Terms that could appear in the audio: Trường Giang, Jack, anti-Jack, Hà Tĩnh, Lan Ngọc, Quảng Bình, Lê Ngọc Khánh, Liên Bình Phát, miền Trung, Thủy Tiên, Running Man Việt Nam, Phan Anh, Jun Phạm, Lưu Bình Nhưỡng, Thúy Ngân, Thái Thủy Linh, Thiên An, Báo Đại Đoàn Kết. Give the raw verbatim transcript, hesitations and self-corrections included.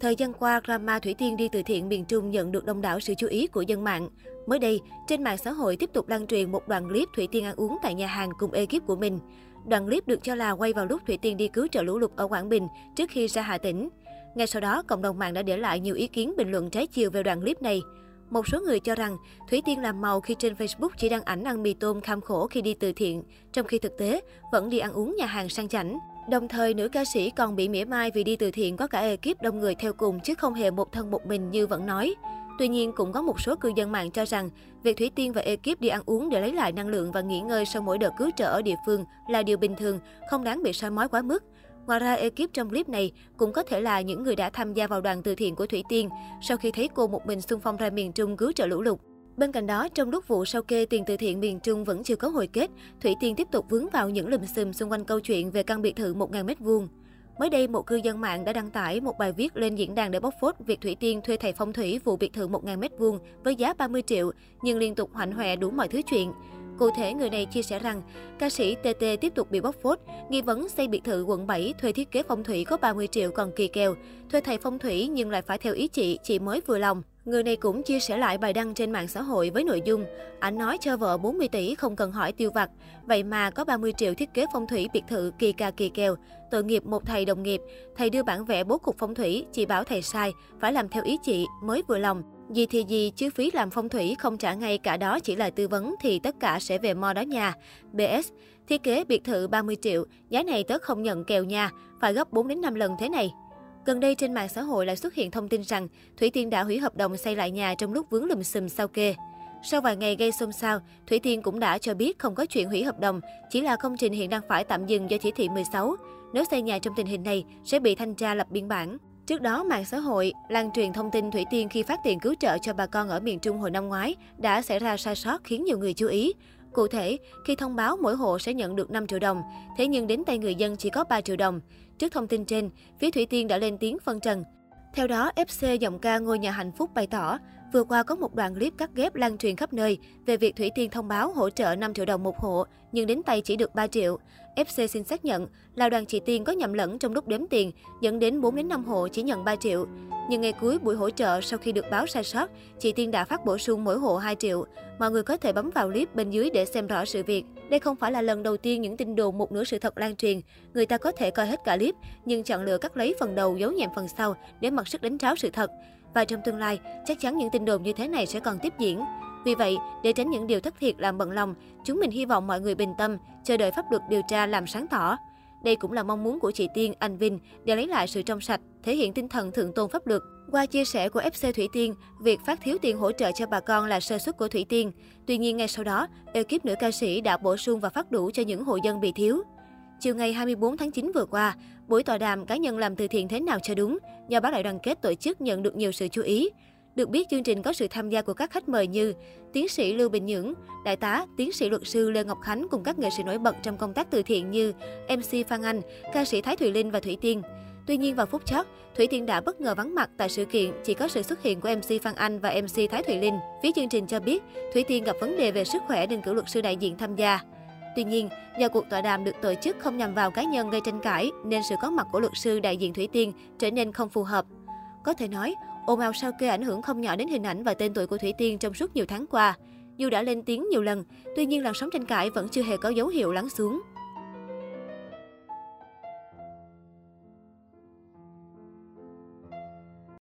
Thời gian qua, drama Thủy Tiên đi từ thiện miền Trung nhận được đông đảo sự chú ý của dân mạng. Mới đây, trên mạng xã hội tiếp tục lan truyền một đoạn clip Thủy Tiên ăn uống tại nhà hàng cùng ekip của mình. Đoạn clip được cho là quay vào lúc Thủy Tiên đi cứu trợ lũ lụt ở Quảng Bình trước khi ra Hà Tĩnh. Ngay sau đó, cộng đồng mạng đã để lại nhiều ý kiến bình luận trái chiều về đoạn clip này. Một số người cho rằng Thủy Tiên làm màu khi trên Facebook chỉ đăng ảnh ăn mì tôm kham khổ khi đi từ thiện, trong khi thực tế vẫn đi ăn uống nhà hàng sang chảnh. Đồng thời, nữ ca sĩ còn bị mỉa mai vì đi từ thiện có cả ekip đông người theo cùng chứ không hề một thân một mình như vẫn nói. Tuy nhiên, cũng có một số cư dân mạng cho rằng việc Thủy Tiên và ekip đi ăn uống để lấy lại năng lượng và nghỉ ngơi sau mỗi đợt cứu trợ ở địa phương là điều bình thường, không đáng bị soi mói quá mức. Ngoài ra, ekip trong clip này cũng có thể là những người đã tham gia vào đoàn từ thiện của Thủy Tiên sau khi thấy cô một mình xung phong ra miền Trung cứu trợ lũ lụt. Bên cạnh đó, trong lúc vụ sao kê tiền từ thiện miền Trung vẫn chưa có hồi kết, Thủy Tiên tiếp tục vướng vào những lùm xùm xung quanh câu chuyện về căn biệt thự một nghìn mét vuông. Mới đây, một cư dân mạng đã đăng tải một bài viết lên diễn đàn để bóc phốt việc Thủy Tiên thuê thầy phong thủy vụ biệt thự một nghìn mét vuông với giá ba mươi triệu nhưng liên tục hoạnh hoẹ đủ mọi thứ chuyện. Cụ thể, người này chia sẻ rằng, ca sĩ tê tê tiếp tục bị bóc phốt, nghi vấn xây biệt thự quận bảy, thuê thiết kế phong thủy có ba mươi triệu còn kỳ kèo, thuê thầy phong thủy nhưng lại phải theo ý chị, chị mới vừa lòng. Người này cũng chia sẻ lại bài đăng trên mạng xã hội với nội dung, ảnh nói cho vợ bốn mươi tỷ không cần hỏi tiêu vặt, vậy mà có ba mươi triệu thiết kế phong thủy biệt thự kỳ cà kỳ kèo, tội nghiệp một thầy đồng nghiệp, thầy đưa bản vẽ bố cục phong thủy, chị bảo thầy sai, phải làm theo ý chị, mới vừa lòng. Gì thì gì, chứ phí làm phong thủy không trả ngay cả đó chỉ là tư vấn thì tất cả sẽ về mo đó nha. bê ét. Thiết kế biệt thự ba mươi triệu, giá này tớ không nhận kèo nha, phải gấp bốn đến năm lần thế này. Gần đây trên mạng xã hội lại xuất hiện thông tin rằng Thủy Tiên đã hủy hợp đồng xây lại nhà trong lúc vướng lùm xùm sao kê. Sau vài ngày gây xôn xao, Thủy Tiên cũng đã cho biết không có chuyện hủy hợp đồng, chỉ là công trình hiện đang phải tạm dừng do chỉ thị mười sáu. Nếu xây nhà trong tình hình này sẽ bị thanh tra lập biên bản. Trước đó, mạng xã hội lan truyền thông tin Thủy Tiên khi phát tiền cứu trợ cho bà con ở miền Trung hồi năm ngoái đã xảy ra sai sót khiến nhiều người chú ý. Cụ thể, khi thông báo mỗi hộ sẽ nhận được năm triệu đồng, thế nhưng đến tay người dân chỉ có ba triệu đồng. Trước thông tin trên, phía Thủy Tiên đã lên tiếng phân trần. Theo đó, ép xê giọng ca Ngôi Nhà Hạnh Phúc bày tỏ, vừa qua có một đoạn clip cắt ghép lan truyền khắp nơi về việc Thủy Tiên thông báo hỗ trợ năm triệu đồng một hộ, nhưng đến tay chỉ được ba triệu. ép xê xin xác nhận là đoàn chị Tiên có nhầm lẫn trong lúc đếm tiền, dẫn đến bốn đến năm hộ chỉ nhận ba triệu. Nhưng ngày cuối buổi hỗ trợ sau khi được báo sai sót, chị Tiên đã phát bổ sung mỗi hộ hai triệu. Mọi người có thể bấm vào clip bên dưới để xem rõ sự việc. Đây không phải là lần đầu tiên những tin đồn một nửa sự thật lan truyền. Người ta có thể coi hết cả clip, nhưng chọn lựa cắt lấy phần đầu giấu nhẹm phần sau để mặc sức đánh tráo sự thật. Và trong tương lai, chắc chắn những tin đồn như thế này sẽ còn tiếp diễn. Vì vậy, để tránh những điều thất thiệt làm bận lòng, chúng mình hy vọng mọi người bình tâm, chờ đợi pháp luật điều tra làm sáng tỏ. Đây cũng là mong muốn của chị Tiên, anh Vinh để lấy lại sự trong sạch, thể hiện tinh thần thượng tôn pháp luật. Qua chia sẻ của ép xê Thủy Tiên, việc phát thiếu tiền hỗ trợ cho bà con là sơ suất của Thủy Tiên. Tuy nhiên, ngay sau đó, ekip nữ ca sĩ đã bổ sung và phát đủ cho những hộ dân bị thiếu. Chiều ngày hai mươi tư tháng chín vừa qua, buổi tọa đàm cá nhân làm từ thiện thế nào cho đúng do Báo Đại Đoàn Kết tổ chức nhận được nhiều sự chú ý. Được biết, chương trình có sự tham gia của các khách mời như tiến sĩ Lưu Bình Nhưỡng, đại tá, tiến sĩ luật sư Lê Ngọc Khánh cùng các nghệ sĩ nổi bật trong công tác từ thiện như em xê Phan Anh, ca sĩ Thái Thủy Linh và Thủy Tiên. Tuy nhiên, vào phút chót, Thủy Tiên đã bất ngờ vắng mặt tại sự kiện, chỉ có sự xuất hiện của em xê Phan Anh và em xê Thái Thủy Linh. Phía chương trình cho biết, Thủy Tiên gặp vấn đề về sức khỏe nên cử luật sư đại diện tham gia. Tuy nhiên, do cuộc tọa đàm được tổ chức không nhằm vào cá nhân gây tranh cãi, nên sự có mặt của luật sư đại diện Thủy Tiên trở nên không phù hợp. Có thể nói, ồn ào sao kê ảnh hưởng không nhỏ đến hình ảnh và tên tuổi của Thủy Tiên trong suốt nhiều tháng qua. Dù đã lên tiếng nhiều lần, tuy nhiên làn sóng tranh cãi vẫn chưa hề có dấu hiệu lắng xuống.